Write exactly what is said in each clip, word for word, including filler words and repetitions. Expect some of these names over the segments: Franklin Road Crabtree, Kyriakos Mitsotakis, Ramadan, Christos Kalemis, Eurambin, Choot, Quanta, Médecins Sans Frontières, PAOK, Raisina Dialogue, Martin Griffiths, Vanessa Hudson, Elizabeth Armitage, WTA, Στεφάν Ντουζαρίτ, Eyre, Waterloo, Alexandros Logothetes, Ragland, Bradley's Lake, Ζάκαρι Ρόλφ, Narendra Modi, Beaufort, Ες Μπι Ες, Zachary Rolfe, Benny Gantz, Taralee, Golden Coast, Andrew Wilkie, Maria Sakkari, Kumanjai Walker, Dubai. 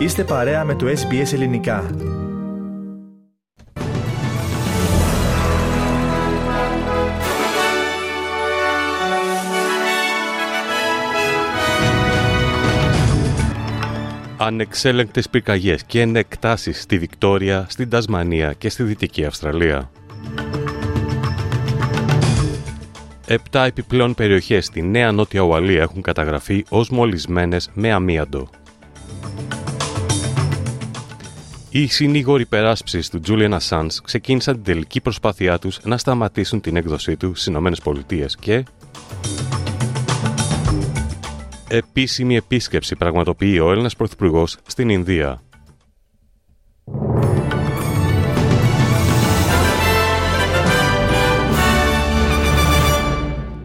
Είστε παρέα με το Ες Μπι Ες Ελληνικά. Ανεξέλεγκτες πυρκαγιές και ενεκτάσεις στη Βικτόρια, στην Τασμανία και στη Δυτική Αυστραλία. Επτά επιπλέον περιοχές στη Νέα Νότια Ουαλία έχουν καταγραφεί ως μολυσμένες με αμίαντο. Οι συνήγοροι υπεράσπισης του Julian Assange ξεκίνησαν την τελική προσπάθειά τους να σταματήσουν την έκδοσή του στις ΗΠΑ και... Επίσημη επίσκεψη πραγματοποιεί ο Έλληνας Πρωθυπουργός στην Ινδία.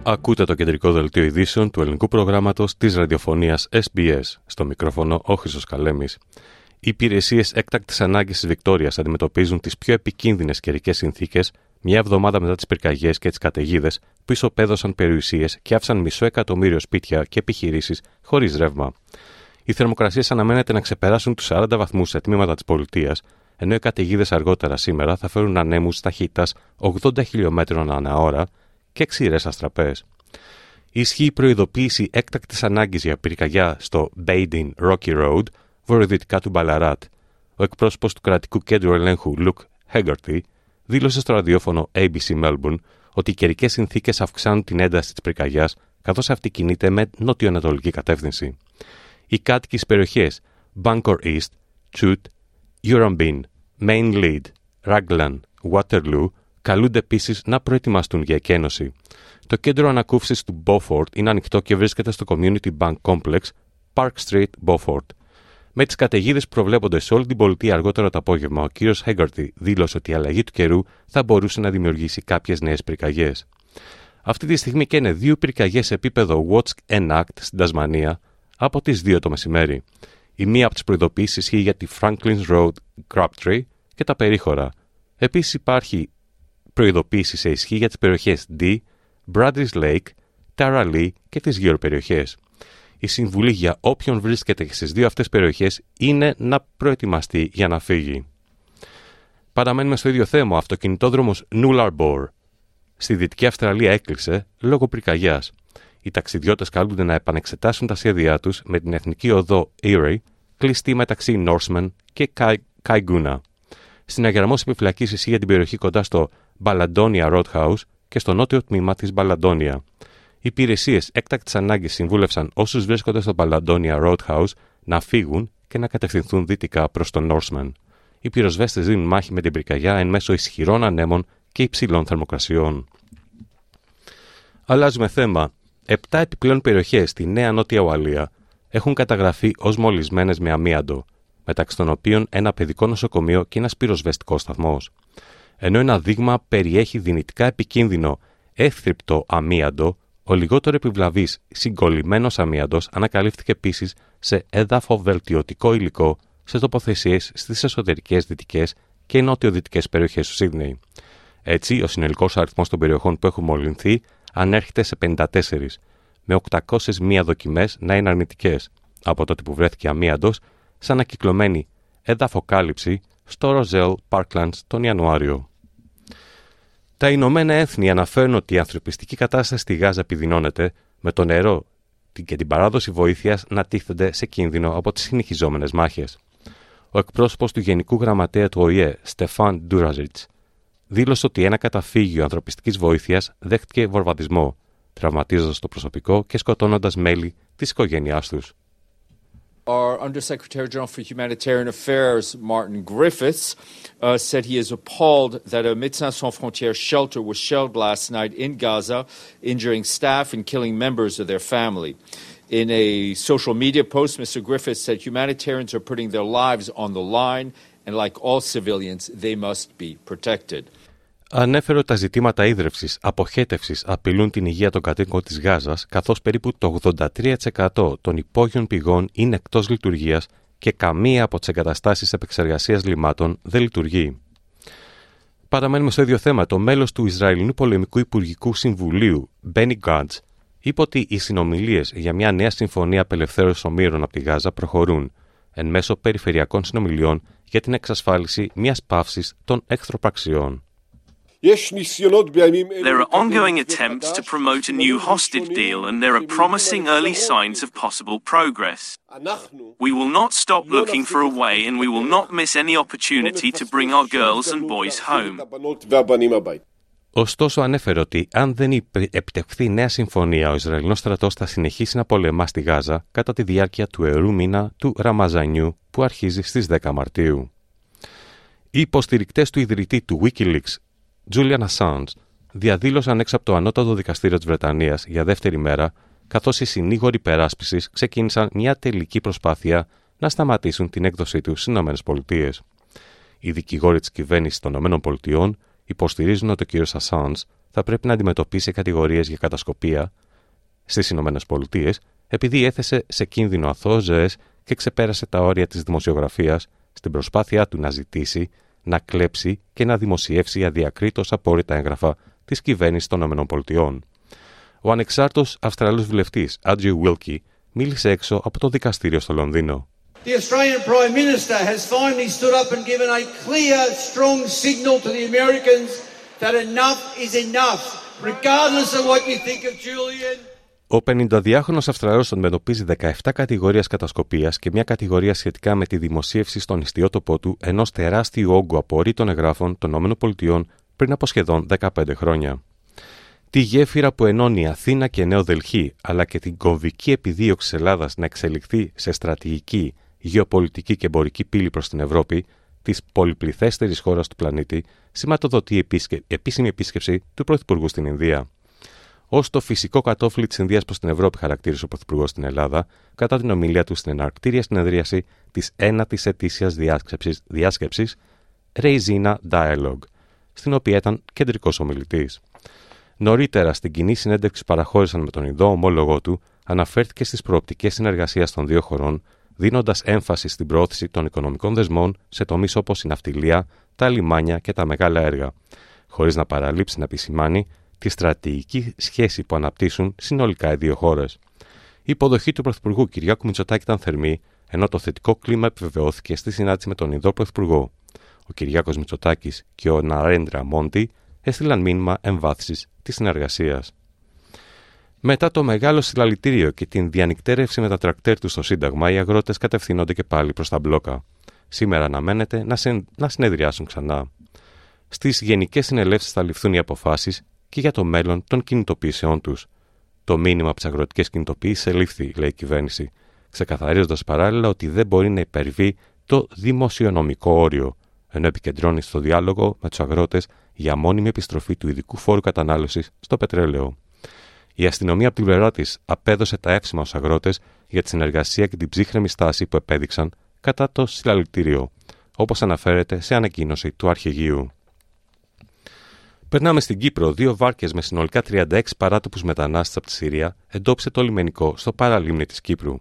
Ακούτε το κεντρικό δελτίο ειδήσεων του ελληνικού προγράμματος της ραδιοφωνίας Ες Μπι Ες, στο μικρόφωνο ο Χρήστος Καλέμης. Οι υπηρεσίες έκτακτης ανάγκης της Βικτόριας αντιμετωπίζουν τις πιο επικίνδυνες καιρικές συνθήκες μια εβδομάδα μετά τις πυρκαγιές και τις καταιγίδες που ισοπαίδωσαν περιουσίες και άφησαν μισό εκατομμύριο σπίτια και επιχειρήσεις χωρίς ρεύμα. Οι θερμοκρασίες αναμένεται να ξεπεράσουν τους σαράντα βαθμούς σε τμήματα της πολιτείας, ενώ οι καταιγίδες αργότερα σήμερα θα φέρουν ανέμους ταχύτητας ογδόντα χιλιομέτρων ανά ώρα και ξηρές αστραπές. Ισχύει η προειδοποίηση έκτακτης ανάγκης για πυρκαγιά στο Baden Rocky Road, βορειοδυτικά του Μπαλαράτ. Ο εκπρόσωπος του κρατικού κέντρου ελέγχου Luke Hegarty δήλωσε στο ραδιόφωνο έι μπι σι Melbourne ότι οι καιρικές συνθήκες αυξάνουν την ένταση της πυρκαγιάς, καθώς αυτή κινείται με νότιο-ανατολική κατεύθυνση. Οι κάτοικοι στις περιοχές Bancor East, Choot, Eurambin, Main Lead, Ragland, Waterloo καλούνται επίσης να προετοιμαστούν για εκένωση. Το κέντρο ανακούφισης του Beaufort είναι ανοιχτό και βρίσκεται στο Community Bank Complex, Park Street, Beaufort. Με τις καταιγίδες που προβλέπονται σε όλη την πολιτεία αργότερα το απόγευμα, ο κύριος Hegarty δήλωσε ότι η αλλαγή του καιρού θα μπορούσε να δημιουργήσει κάποιες νέες πυρκαγιές. Αυτή τη στιγμή καίνε δύο πυρκαγιές σε επίπεδο Watch and Act στην Τασμανία από τις δύο το μεσημέρι. Η μία από τις προειδοποιήσεις ισχύει για τη Franklin Road Crabtree και τα περίχωρα. Επίσης υπάρχει προειδοποίηση σε ισχύ για τις περιοχές D, Bradley's Lake, Taralee και τις γύρω περιοχές. Η συμβουλή για όποιον βρίσκεται στις δύο αυτές περιοχές είναι να προετοιμαστεί για να φύγει. Παραμένουμε στο ίδιο θέμα. Ο αυτοκινητόδρομος Noolar Bor στη Δυτική Αυστραλία έκλεισε λόγω πυρκαγιάς. Οι ταξιδιώτες καλούνται να επανεξετάσουν τα σχέδιά τους με την εθνική οδό Eyre κλειστή μεταξύ Norseman και Kaiguna. Στην αγερμός επιφυλακής ισχύει για την περιοχή κοντά στο Ballandonia Roadhouse και στο νότιο τμήμα της Ballandonia. Οι υπηρεσίες έκτακτης ανάγκης συμβούλευσαν όσους βρίσκονται στο Ballandonia Roadhouse να φύγουν και να κατευθυνθούν δυτικά προς τον Norseman. Οι πυροσβέστες δίνουν μάχη με την πυρκαγιά εν μέσω ισχυρών ανέμων και υψηλών θερμοκρασιών. Αλλάζουμε θέμα. Επτά επιπλέον περιοχές στη Νέα Νότια Ουαλία έχουν καταγραφεί ως μολυσμένες με αμίαντο, μεταξύ των οποίων ένα παιδικό νοσοκομείο και ένας πυροσβεστικός σταθμός. Ενώ ένα δείγμα περιέχει δυνητικά επικίνδυνο εύθρυπτο αμίαντο, ο λιγότερο επιβλαβής συγκολλημένος αμίαντος ανακαλύφθηκε επίσης σε έδαφο-βελτιωτικό υλικό σε τοποθεσίες στις εσωτερικές δυτικές και νότιο-δυτικές περιοχές του Σίδνεϊ. Έτσι, ο συνολικός αριθμός των περιοχών που έχουν μολυνθεί ανέρχεται σε πενήντα τέσσερα, με οκτακόσιες μία δοκιμές να είναι αρνητικές, από τότε που βρέθηκε αμίαντος σε ανακυκλωμένη έδαφο-κάλυψη στο Ροσzel Parklands τον Ιανουάριο. Τα Ηνωμένα Έθνη αναφέρουν ότι η ανθρωπιστική κατάσταση στη Γάζα επιδεινώνεται, με το νερό και την παράδοση βοήθειας να τίθενται σε κίνδυνο από τις συνεχιζόμενες μάχες. Ο εκπρόσωπος του Γενικού Γραμματέα του Ο Υ Ε, Στεφάν Ντουζαρίτ, δήλωσε ότι ένα καταφύγιο ανθρωπιστικής βοήθειας δέχτηκε βομβαρδισμό, τραυματίζοντας το προσωπικό και σκοτώνοντας μέλη της οικογένειάς τους. Our Undersecretary General for Humanitarian Affairs, Martin Griffiths, uh, said he is appalled that a Médecins Sans Frontières shelter was shelled last night in Gaza, injuring staff and killing members of their family. In a social media post, Mister Griffiths said humanitarians are putting their lives on the line, and like all civilians, they must be protected. Ανέφερε ότι τα ζητήματα ίδρυυσης, αποχέτευσης απειλούν την υγεία των κατοίκων της Γάζας, καθώς περίπου το ογδόντα τρία τοις εκατό των υπόγειων πηγών είναι εκτός λειτουργίας και καμία από τις εγκαταστάσεις επεξεργασίας λιμάτων δεν λειτουργεί. Παραμένουμε στο ίδιο θέμα. Το μέλος του Ισραηλινού Πολεμικού Υπουργικού Συμβουλίου, Benny Gantz, είπε ότι οι συνομιλίες για μια νέα συμφωνία απελευθέρωσης ομήρων από τη Γάζα προχωρούν, εν μέσω περιφερειακών συνομιλιών για την εξασφάλιση μιας παύσης των εχθροπραξιών. There are ongoing attempts to promote a new hostage deal, and there are promising early signs of possible progress. We will not stop looking for a way, and we will not miss any opportunity to bring our girls and boys home. Ωστόσο, ανέφερε ότι αν δεν επιτευχθεί νέα συμφωνία, ο Ισραηλινός στρατός θα συνεχίσει να πολεμά στη Γάζα κατά τη διάρκεια του ιερού μήνα του Ραμαζανιού που αρχίζει στις δέκα Μαρτίου. Οι υποστηρικτές του ιδρυτή του Wikileaks, Julian Assange, διαδήλωσαν έξω από το Ανώτατο Δικαστήριο της Βρετανίας για δεύτερη μέρα, καθώς οι συνήγοροι περάσπισης ξεκίνησαν μια τελική προσπάθεια να σταματήσουν την έκδοσή του στις ΗΠΑ. Οι δικηγόροι της κυβέρνησης των ΗΠΑ υποστηρίζουν ότι ο κύριος Assange θα πρέπει να αντιμετωπίσει κατηγορίες για κατασκοπία στις ΗΠΑ επειδή έθεσε σε κίνδυνο αθώες ζωές και ξεπέρασε τα όρια της δημοσιογραφίας στην προσπάθειά του να ζητήσει, να κλέψει και να δημοσιεύσει αδιακρίτως απόρριτα έγγραφα της κυβέρνησης των ΗΠΑ. Ο ανεξάρτητος Αυστραλός βουλευτής Andrew Wilkie μίλησε έξω από το δικαστήριο στο Λονδίνο. The Australian Prime Minister has finally stood up and given a clear, strong signal to the Americans that enough is enough, regardless of what you think of Julian. Ο πενηνταδιάχρονος Αυστραλός αντιμετωπίζει δεκαεπτά κατηγορίες κατασκοπίας και μια κατηγορία σχετικά με τη δημοσίευση στον ιστιότοπο του ενός τεράστιου όγκου απορρίτων εγγράφων των ΗΠΑ πριν από σχεδόν δεκαπέντε χρόνια. Τη γέφυρα που ενώνει Αθήνα και Νέο Δελχή, αλλά και την κομβική επιδίωξη της Ελλάδας να εξελιχθεί σε στρατηγική, γεωπολιτική και εμπορική πύλη προς την Ευρώπη, της πολυπληθέστερης χώρας του πλανήτη, σηματοδοτεί επίσκε... επίσημη επίσκεψη του Πρωθυπουργού στην Ινδία. Ως το φυσικό κατόφλι της Ινδίας προς την Ευρώπη, χαρακτήρισε ο Πρωθυπουργός στην Ελλάδα κατά την ομιλία του στην εναρκτήρια συνεδρίαση της ένατης ετήσιας διάσκεψης Raisina Dialogue, στην οποία ήταν κεντρικός ομιλητής. Νωρίτερα, στην κοινή συνέντευξη που παραχώρησαν με τον Ινδό ομόλογό του, αναφέρθηκε στις προοπτικές συνεργασίας των δύο χωρών, δίνοντας έμφαση στην προώθηση των οικονομικών δεσμών σε τομείς όπως η ναυτιλία, τα λιμάνια και τα μεγάλα έργα, χωρίς να παραλείψει να επισημάνει τη στρατηγική σχέση που αναπτύσσουν συνολικά οι δύο χώρες. Η υποδοχή του Πρωθυπουργού Κυριάκου Μητσοτάκη ήταν θερμή, ενώ το θετικό κλίμα επιβεβαιώθηκε στη συνάντηση με τον Ινδό Πρωθυπουργό. Ο Κυριάκος Μητσοτάκης και ο Ναρέντρα Μόντι έστειλαν μήνυμα εμβάθυνσης της συνεργασίας. Μετά το μεγάλο συλλαλητήριο και την διανυκτέρευση με τα τρακτέρ του στο Σύνταγμα, οι αγρότες κατευθύνονται και πάλι προς τα μπλόκα. Σήμερα αναμένεται να, συν... να συνεδριάσουν ξανά. Στις γενικές συνελεύσεις θα ληφθούν οι αποφάσεις και για το μέλλον των κινητοποιήσεών τους. Το μήνυμα από τις αγροτικές κινητοποιήσεις ελήφθη, λέει η κυβέρνηση, ξεκαθαρίζοντας παράλληλα ότι δεν μπορεί να υπερβεί το δημοσιονομικό όριο, ενώ επικεντρώνει στο διάλογο με τους αγρότες για μόνιμη επιστροφή του ειδικού φόρου κατανάλωσης στο πετρέλαιο. Η αστυνομία από την πλευρά της απέδωσε τα εύσημα στους αγρότες για τη συνεργασία και την ψύχρεμη στάση που επέδειξαν κατά το συλλαλητήριο, όπως αναφέρεται σε ανακοίνωση του αρχηγείου. Περνάμε στην Κύπρο. Δύο βάρκες με συνολικά τριάντα έξι παράτυπους μετανάστες από τη Συρία εντόπισε το λιμενικό στο παραλίμνη της Κύπρου.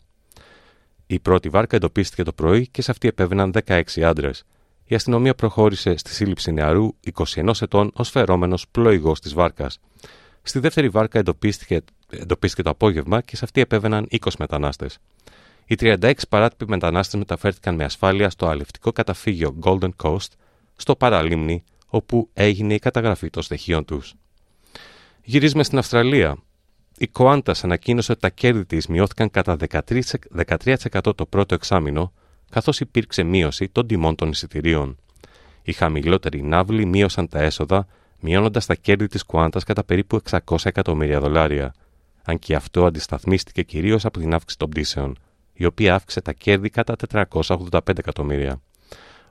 Η πρώτη βάρκα εντοπίστηκε το πρωί και σε αυτή επέβαιναν δεκαέξι άντρες. Η αστυνομία προχώρησε στη σύλληψη νεαρού είκοσι ενός ετών ως φερόμενος πλοηγός της βάρκας. Στη δεύτερη βάρκα εντοπίστηκε, εντοπίστηκε το απόγευμα και σε αυτή επέβαιναν είκοσι μετανάστες. Οι τριάντα έξι παράτυποι μετανάστες μεταφέρθηκαν με ασφάλεια στο αλευτικό καταφύγιο Golden Coast, στο παραλίμνη, όπου έγινε η καταγραφή των στοιχείων τους. Γυρίζουμε στην Αυστραλία. Η Quanta ανακοίνωσε ότι τα κέρδη της μειώθηκαν κατά δεκατρία τοις εκατό το πρώτο εξάμηνο, καθώς υπήρξε μείωση των τιμών των εισιτηρίων. Οι χαμηλότεροι ναύλοι μείωσαν τα έσοδα, μειώνοντας τα κέρδη της Quanta κατά περίπου εξακόσια εκατομμύρια δολάρια, αν και αυτό αντισταθμίστηκε κυρίως από την αύξηση των πτήσεων, η οποία αύξησε τα κέρδη κατά τετρακόσια ογδόντα πέντε εκατομμύρια.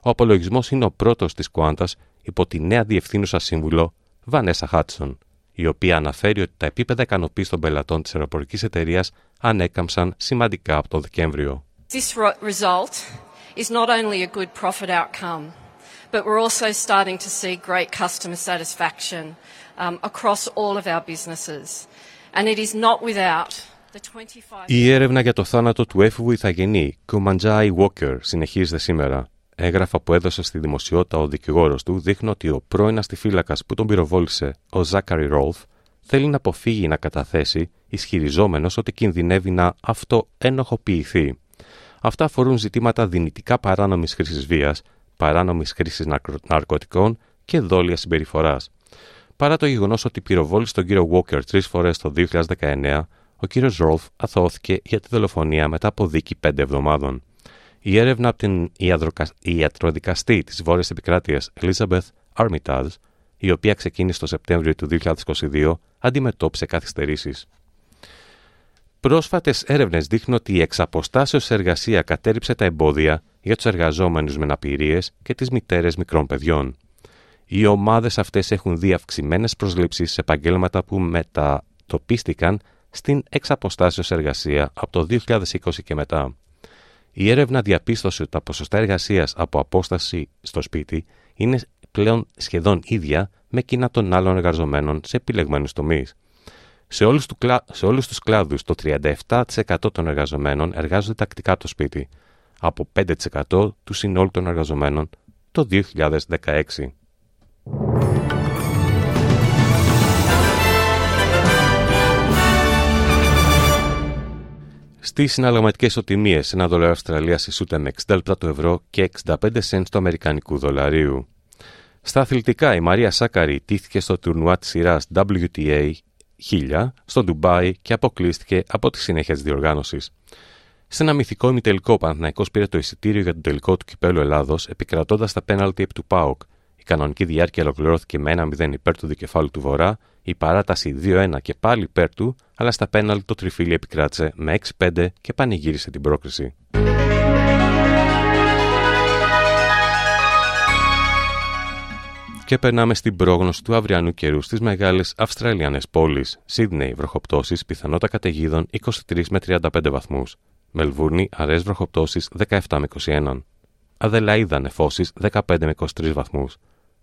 Ο απολογισμός είναι ο πρώτος της Quanta υπό τη νέα διευθύνουσα σύμβουλο Vanessa Hudson, η οποία αναφέρει ότι τα επίπεδα ικανοποίησης των πελατών της αεροπορικής εταιρείας ανέκαμψαν σημαντικά από τον Δεκέμβριο. This result is not only a good profit outcome, but we're also starting to see great customer satisfaction um, across all of our businesses. And it is not without the είκοσι πέντε... Η έρευνα για το θάνατο του έφηβου ηθαγενή Kumanjai Walker συνεχίζεται σήμερα. Έγγραφα που έδωσε στη δημοσιότητα ο δικηγόρος του δείχνουν ότι ο πρώην αστιφύλακας που τον πυροβόλησε, ο Ζάκαρι Ρόλφ, θέλει να αποφύγει να καταθέσει, ισχυριζόμενος ότι κινδυνεύει να αυτοενοχοποιηθεί. Αυτά αφορούν ζητήματα δυνητικά παράνομης χρήσης βίας, παράνομης χρήσης ναρκωτικών και δόλιας συμπεριφοράς. Παρά το γεγονός ότι πυροβόλησε τον κύριο Walker τρεις φορές το δύο χιλιάδες δεκαεννέα, ο κύριος Ρολφ αθώθηκε για τη δολοφονία μετά από δίκη πέντε εβδομάδων. Η έρευνα από την ιατροκα... ιατροδικαστή της Βόρειας Επικράτειας Elizabeth Armitage, η οποία ξεκίνησε το Σεπτέμβριο του δύο χιλιάδες είκοσι δύο, αντιμετώπισε καθυστερήσεις. Πρόσφατες έρευνες δείχνουν ότι η εξαποστάσεως εργασία κατέριψε τα εμπόδια για τους εργαζόμενους με αναπηρίες και τις μητέρες μικρών παιδιών. Οι ομάδες αυτές έχουν δει αυξημένες προσλήψεις σε επαγγέλματα που μετατοπίστηκαν στην εξαποστάσεως εργασία από το δύο χιλιάδες είκοσι και μετά. Η έρευνα διαπίστωσε ότι τα ποσοστά εργασίας από απόσταση στο σπίτι είναι πλέον σχεδόν ίδια με εκείνα των άλλων εργαζομένων σε επιλεγμένους τομείς. Σε όλους, του, σε όλους τους κλάδους, το τριάντα επτά τοις εκατό των εργαζομένων εργάζονται τακτικά από το σπίτι, από πέντε τοις εκατό του συνόλου των εργαζομένων το δύο χιλιάδες δεκαέξι. Στις συναλλαγματικές οτιμίες, ένα δολάριο Αυστραλίας ισούται με εξήντα λεπτά του ευρώ και εξήντα πέντε σεντ του αμερικανικού δολαρίου. Στα αθλητικά, η Μαρία Σάκαρη τύχθηκε στο τουρνουά της σειράς ντάμπλιου τι έι χίλια στο Ντουμπάι και αποκλείστηκε από τη συνέχεια της διοργάνωσης. Σε ένα μυθικό ημιτελικό, ο Παναθηναϊκός πήρε το εισιτήριο για τον τελικό του Κυπέλλου Ελλάδος, επικρατώντας τα πέναλτι επί του ΠΑΟΚ. Η κανονική διάρκεια ολοκληρώθηκε με ένα μηδέν υπέρ του δικεφάλου του Βορρά, η παράταση δύο ένα και πάλι υπέρ του, αλλά στα πέναλτι το τριφύλι επικράτησε με έξι πέντε και πανηγύρισε την πρόκριση. Και περνάμε στην πρόγνωση του αυριανού καιρού στις μεγάλες Αυστραλιανές πόλεις. Σίδνεϊ, βροχοπτώσεις, πιθανότητα καταιγίδων είκοσι τρία με τριάντα πέντε βαθμούς. Μελβούρνη, αραιές βροχοπτώσεις δεκαεπτά με είκοσι ένα. Αδελαίδα, νεφώσεις δεκαπέντε με είκοσι τρία βαθμούς.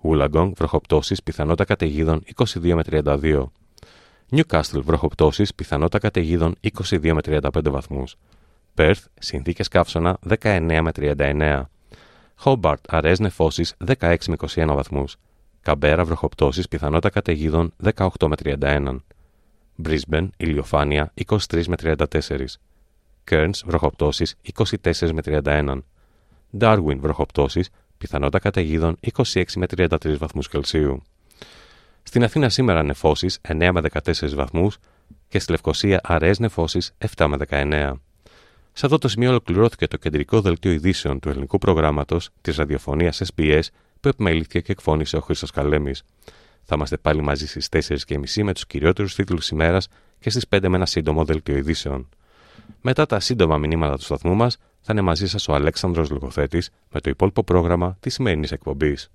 Ουλαγκόνγκ, βροχοπτώσεις, πιθανότητα καταιγίδων είκοσι δύο με τριάντα δύο. Νιουκάστλ, βροχοπτώσεις, πιθανότητα καταιγίδων είκοσι δύο με τριάντα πέντε βαθμούς. Πέρθ, συνθήκες καύσωνα δεκαεννέα με τριάντα εννέα. Χόμπαρτ, αραιές νεφώσεις δεκαέξι με είκοσι ένα βαθμούς. Καμπέρα, βροχοπτώσεις, πιθανότητα καταιγίδων δεκαοκτώ με τριάντα ένα. Μπρίσμπεν, ηλιοφάνεια είκοσι τρία με τριάντα τέσσερα. Κέρνς, βροχοπτώσεις είκοσι τέσσερα με τριάντα ένα. Ντάρουιν, βροχοπτώσεις, πιθανότητα καταιγίδων είκοσι έξι με τριάντα τρία βαθμούς Κελσίου. Στην Αθήνα σήμερα νεφώσεις εννέα με δεκατέσσερα βαθμούς και στη Λευκοσία αραιές νεφώσεις επτά με δεκαεννέα. Σε αυτό το σημείο ολοκληρώθηκε το κεντρικό δελτίο ειδήσεων του ελληνικού προγράμματος της ραδιοφωνίας ες μπι ες που επιμελήθηκε και εκφώνησε ο Χρήστος Καλέμης. Θα είμαστε πάλι μαζί στις τέσσερις και μισή με τους κυριότερους τίτλους ημέρας και στις πέντε με ένα σύντομο δελτίο ειδήσεων. Μετά τα σύντομα μηνύματα του σταθμού μας, θα είναι μαζί σας ο Αλέξανδρος Λογοθέτης με το υπόλοιπο πρόγραμμα της σημερινής εκπομπής.